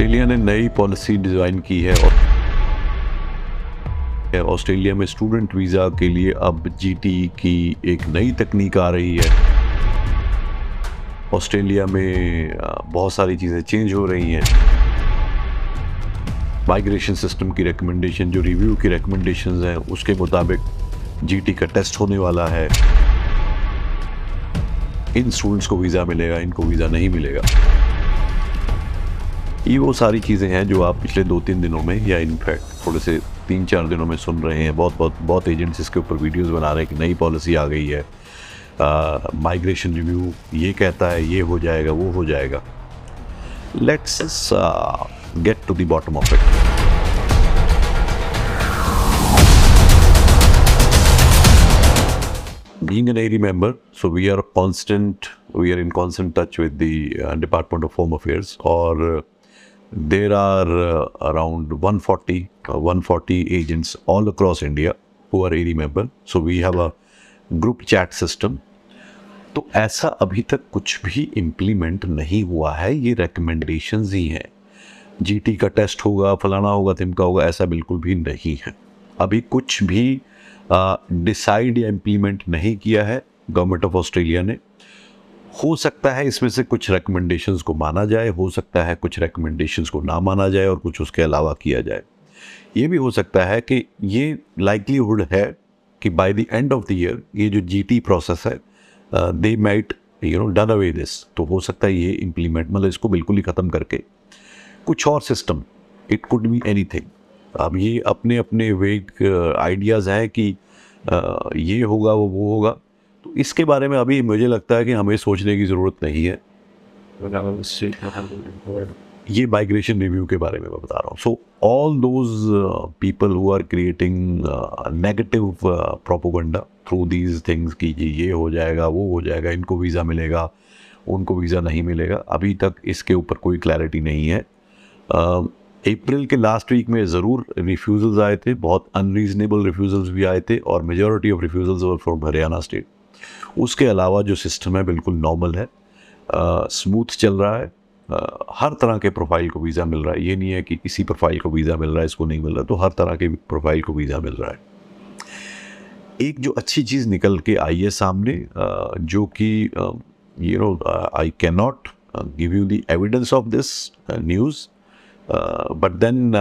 Australia ने नई policy design की है और ऑस्ट्रेलिया में स्टूडेंट वीज़ा के लिए अब जीटी की एक नई तकनीक आ रही है। ऑस्ट्रेलिया में बहुत सारी चीज़ें चेंज हो रही हैं। माइग्रेशन सिस्टम की रिकमेंडेशन, जो रिव्यू की रिकमेंडेशंस हैं, उसके मुताबिक जीटी का टेस्ट होने वाला है। इन स्टूडेंट्स को वीज़ा मिलेगा, इनको वीज़ा नहीं मिलेगा। ये वो सारी चीज़ें हैं जो आप पिछले 2-3 दिनों में या इनफैक्ट थोड़े से 3-4 दिनों में सुन रहे हैं। बहुत एजेंट्स इसके ऊपर वीडियोस बना रहे हैं कि नई पॉलिसी आ गई है, माइग्रेशन रिव्यू ये कहता है ये हो जाएगा, वो हो जाएगा। Let's get to the bottom of it. Being an ARI member, so we are in constant touch with the Department of Home Affairs, or there are around 140 agents all across India who are ARI member. So we have a group chat system. तो ऐसा अभी तक कुछ भी implement नहीं हुआ है, ये recommendations ही हैं। GT का test होगा, फलाना होगा, तिमका होगा, ऐसा बिल्कुल भी नहीं है। अभी कुछ भी डिसाइड या इम्प्लीमेंट नहीं किया है गवर्नमेंट ऑफ ऑस्ट्रेलिया ने। हो सकता है इसमें से कुछ रिकमेंडेशंस को माना जाए, हो सकता है कुछ रिकमेंडेशंस को ना माना जाए और कुछ उसके अलावा किया जाए। ये भी हो सकता है कि ये लाइकलीहुड है कि by the end of the year ये जो जीटी प्रोसेस है, they might done away this. तो हो सकता है ये इम्प्लीमेंट, मतलब इसको बिल्कुल ही ख़त्म करके कुछ और system, it could be anything. अब ये अपने अपने वेग आइडियाज़ हैं कि ये होगा, वो होगा। तो इसके बारे में अभी मुझे लगता है कि हमें सोचने की ज़रूरत नहीं है। ये माइग्रेशन रिव्यू के बारे में मैं बता रहा हूँ। So all those people who are creating negative propaganda through these things कि ये हो जाएगा, वो हो जाएगा, इनको वीज़ा मिलेगा, उनको वीज़ा नहीं मिलेगा, अभी तक इसके ऊपर कोई क्लैरिटी नहीं है। अप्रैल के लास्ट वीक में ज़रूर रिफ्यूज़ल्स आए थे, बहुत अनरीजनेबल रिफ्यूज़ल्स भी आए थे, और majority of refusals were from Haryana state. उसके अलावा जो सिस्टम है बिल्कुल नॉर्मल है, स्मूथ चल रहा है। हर तरह के प्रोफाइल को वीज़ा मिल रहा है। ये नहीं है कि इसी प्रोफाइल को वीज़ा मिल रहा है, इसको नहीं मिल रहा। तो हर तरह के प्रोफाइल को वीज़ा मिल रहा है। एक जो अच्छी चीज़ निकल के आई है सामने, जो कि I can not give you the evidence of this news, but then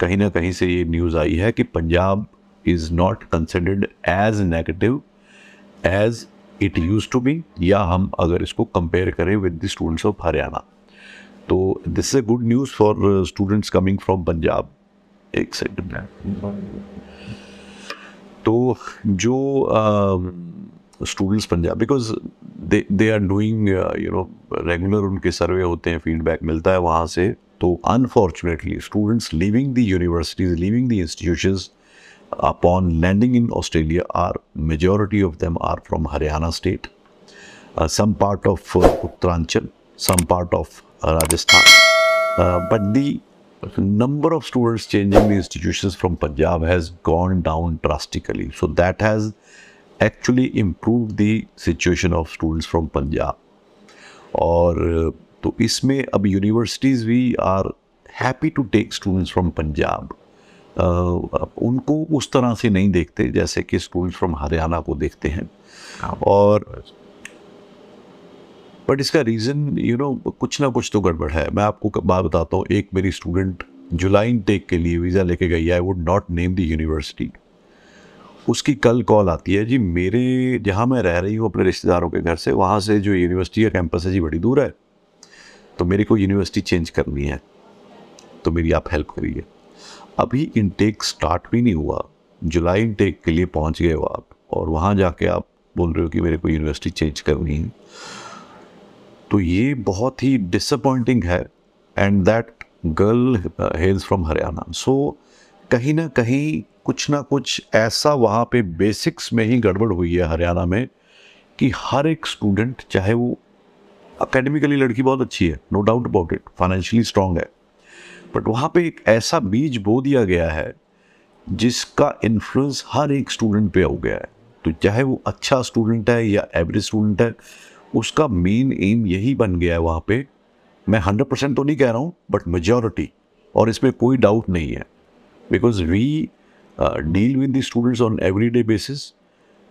कहीं ना कहीं से ये न्यूज़ आई है कि Punjab is not considered as negative as it used to be, या हम अगर इसको कंपेयर करें with the students of Haryana. तो this is a good news for students coming from Punjab. एक सेकंड। तो जो students Punjab, because they are doing regular उनके सर्वे होते हैं, फीडबैक मिलता है वहाँ से। तो unfortunately students leaving the universities, leaving the institutions upon landing in Australia are, majority of them are from Haryana state, some part of Uttaranchal, some part of Rajasthan, but the number of students changing the institutions from Punjab has gone down drastically. So that has actually improved the situation of students from Punjab. और तो इसमें अब universities भी are happy to take students from Punjab. उनको उस तरह से नहीं देखते जैसे कि स्टूडेंट्स फ्रॉम हरियाणा को देखते हैं। और बट इसका रीज़न कुछ ना कुछ तो गड़बड़ है। मैं आपको बात बताता हूँ। एक मेरी स्टूडेंट जुलाई टेक के लिए वीज़ा लेके गई है, I would not name the university. उसकी कल कॉल आती है, जी मेरे जहाँ मैं रह रही हूँ अपने रिश्तेदारों के घर से, वहाँ से जो यूनिवर्सिटी का कैंपस है जी बड़ी दूर है, तो मेरे को यूनिवर्सिटी चेंज करनी है, तो मेरी आप हेल्प करिए। अभी इनटेक स्टार्ट भी नहीं हुआ, जुलाई इनटेक के लिए पहुंच गए हो आप, और वहां जाके आप बोल रहे हो कि मेरे को यूनिवर्सिटी चेंज करनी है। तो ये बहुत ही डिसअपॉइंटिंग है। And that girl hails from Haryana. So कहीं ना कहीं कुछ ना कुछ ऐसा वहाँ पे बेसिक्स में ही गड़बड़ हुई है हरियाणा में कि हर एक स्टूडेंट, चाहे वो अकेडमिकली लड़की बहुत अच्छी है, no doubt about it, financially strong है, बट वहाँ पे एक ऐसा बीज बो दिया गया है जिसका इन्फ्लुएंस हर एक स्टूडेंट पे हो गया है। तो चाहे वो अच्छा स्टूडेंट है या एवरेज स्टूडेंट है, उसका मेन एम यही बन गया है वहाँ पे मैं 100% तो नहीं कह रहा हूँ बट मेजॉरिटी, और इसमें कोई डाउट नहीं है because we deal with the students on every day basis.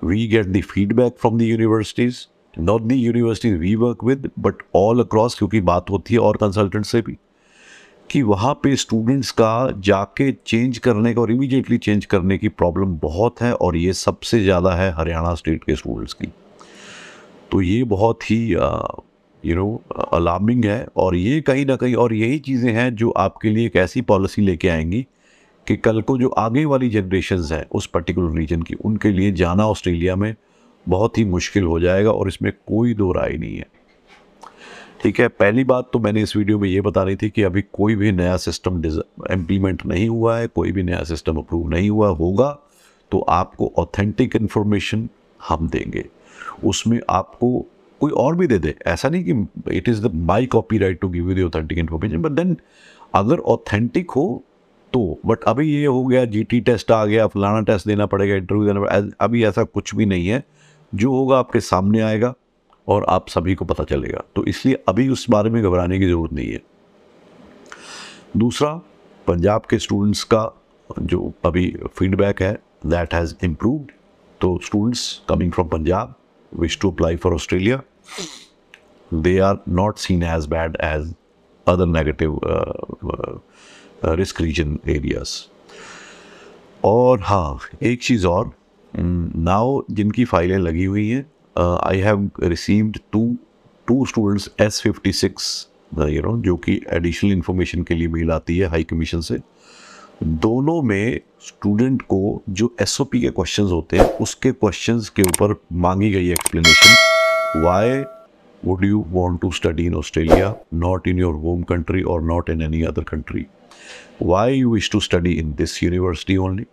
We get the feedback from the universities, not the universities we work with, but all across, क्योंकि बात होती है और कंसल्टेंट से भी कि वहाँ पे स्टूडेंट्स का जाके चेंज करने का और इमीडिएटली चेंज करने की प्रॉब्लम बहुत है, और ये सबसे ज़्यादा है हरियाणा स्टेट के स्टूडेंट्स की. तो ये बहुत ही अलार्मिंग है, और ये कहीं ना कहीं और यही चीज़ें हैं जो आपके लिए एक ऐसी पॉलिसी लेके आएंगी कि कल को जो आगे वाली जनरेशन्स हैं उस पर्टिकुलर रीजन की, उनके लिए जाना ऑस्ट्रेलिया में बहुत ही मुश्किल हो जाएगा, और इसमें कोई दो राय नहीं है. ठीक है, पहली बात तो मैंने इस वीडियो में ये बता रही थी कि अभी कोई भी नया सिस्टम इम्प्लीमेंट नहीं हुआ है, कोई भी नया सिस्टम अप्रूव नहीं हुआ होगा, तो आपको ऑथेंटिक इन्फॉर्मेशन हम देंगे. उसमें आपको कोई और भी दे दे, ऐसा नहीं कि it is the my copyright to give you the authentic information, but then अगर ऑथेंटिक हो तो. बट अभी ये हो गया जीटी टेस्ट आ गया, फलाना टेस्ट देना पड़ेगा, इंटरव्यू देना पड़ेगा, अभी ऐसा कुछ भी नहीं है. जो होगा आपके सामने आएगा और आप सभी को पता चलेगा, तो इसलिए अभी उस बारे में घबराने की ज़रूरत नहीं है. दूसरा, पंजाब के स्टूडेंट्स का जो अभी फीडबैक है दैट हैज़ इम्प्रूव्ड, तो students coming from Punjab wish to apply for Australia, they are not seen as bad as other negative risk region areas. और हाँ, एक चीज़ और, नाउ जिनकी फाइलें लगी हुई हैं, I have received two students S56 जो कि एडिशनल इन्फॉर्मेशन के लिए मेल आती है हाई कमीशन से. दोनों में स्टूडेंट को जो SOP के क्वेश्चंस होते हैं उसके क्वेश्चंस के ऊपर मांगी गई explanation, why would you want to study in Australia, not in your home country और not in any other country, why you wish to study in this university only,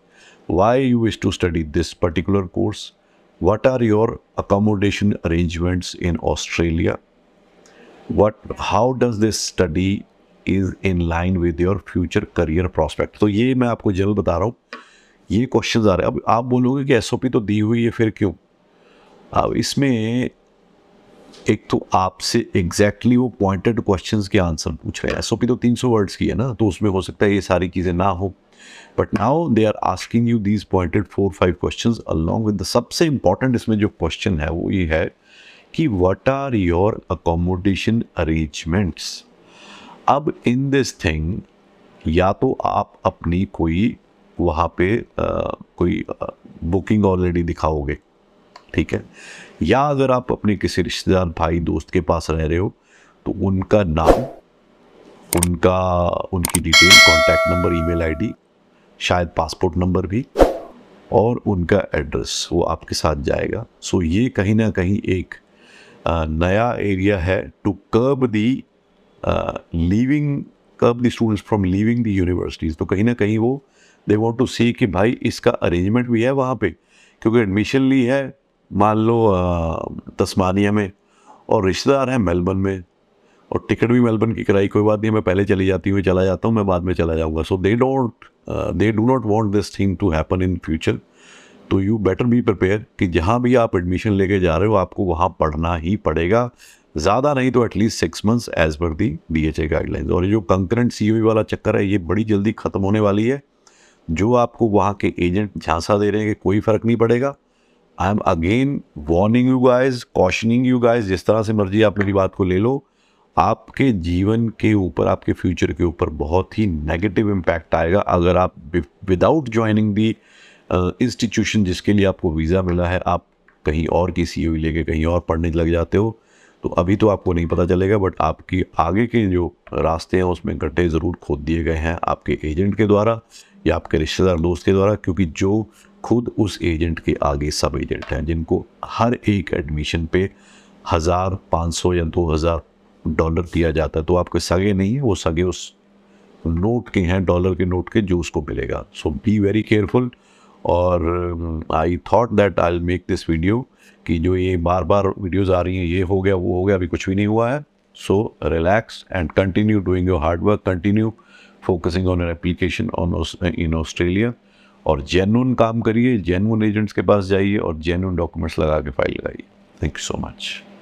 why you wish to study this particular course, what are your accommodation arrangements in Australia, how does this study is in line with your future career prospect. तो ये मैं आपको general बता रहा हूँ, ये question आ रहे हैं. अब आप बोलोगे कि SOP तो दी हुई है फिर क्यों. अब इसमें एक तो आपसे एग्जैक्टली वो पॉइंटेड क्वेश्चंस के आंसर पूछ रहे हैं. SOP तो 300 वर्ड्स की है ना, तो उसमें हो सकता है ये सारी चीज़ें ना हो, but now they are asking you these pointed 4-5 questions along with the सबसे इंपॉर्टेंट. इसमें जो क्वेश्चन है वो ये है कि what are your accommodation arrangements. अब इन दिस थिंग या तो आप अपनी कोई वहाँ पे कोई बुकिंग ऑलरेडी दिखाओगे, ठीक है, या अगर आप अपने किसी रिश्तेदार भाई दोस्त के पास रह रहे हो तो उनका नाम, उनकी detail, contact number, email ID, शायद पासपोर्ट नंबर भी, और उनका एड्रेस वो आपके साथ जाएगा. सो ये कहीं ना कहीं एक नया एरिया है to curb the students from leaving the universities. तो कहीं ना कहीं वो दे वांट टू सी कि भाई इसका अरेंजमेंट भी है वहाँ पे, क्योंकि एडमिशन ली है मान लो तस्मानिया में और रिश्तेदार हैं मेलबर्न में, और टिकट भी मेलबर्न की कराई, कोई बात नहीं मैं पहले चली जाती हूँ, चला जाता हूँ, मैं बाद में चला जाऊँगा. So they do not want this thing to happen in future. तो यू बेटर बी प्रिपेयर कि जहाँ भी आप एडमिशन लेके जा रहे हो आपको वहाँ पढ़ना ही पड़ेगा, ज़्यादा नहीं तो एटलीस्ट 6 months एज पर दी DHA गाइडलाइंस. और ये जो कंकरेंट COE वाला चक्कर है ये बड़ी जल्दी ख़त्म होने वाली है. जो आपको वहाँ के एजेंट झांसा दे रहे हैं कि कोई फ़र्क नहीं पड़ेगा, I am again warning you guys, cautioning you guys, जिस तरह से मर्जी आप मेरी बात को ले लो, आपके जीवन के ऊपर, आपके फ्यूचर के ऊपर बहुत ही नेगेटिव इम्पैक्ट आएगा अगर आप विदाउट ज्वाइनिंग दी इंस्टीट्यूशन जिसके लिए आपको वीज़ा मिला है आप कहीं और की COE लेके कहीं और पढ़ने लग जाते हो. तो अभी तो आपको नहीं पता चलेगा, बट आपकी आगे के जो रास्ते हैं उसमें गड्ढे ज़रूर खोद दिए गए हैं आपके एजेंट के द्वारा या आपके रिश्तेदार दोस्त के द्वारा, क्योंकि जो खुद उस एजेंट के आगे सब एजेंट हैं जिनको हर एक एडमिशन पे 1,500 या $2,000 दिया जाता है. तो आपके सगे नहीं है, वो सगे उस नोट के हैं, डॉलर के नोट के, जो उसको मिलेगा. So be very careful. और I thought that I will make this video कि जो ये बार बार वीडियोज़ आ रही हैं, ये हो गया वो हो गया, अभी कुछ भी नहीं हुआ है. So relax and continue doing your hard work, continue focusing on application on in Australia, और जेन्युइन काम करिए, जेन्युइन एजेंट्स के पास जाइए और जेन्युइन डॉक्यूमेंट्स लगा के फाइल लगाइए. Thank you so much.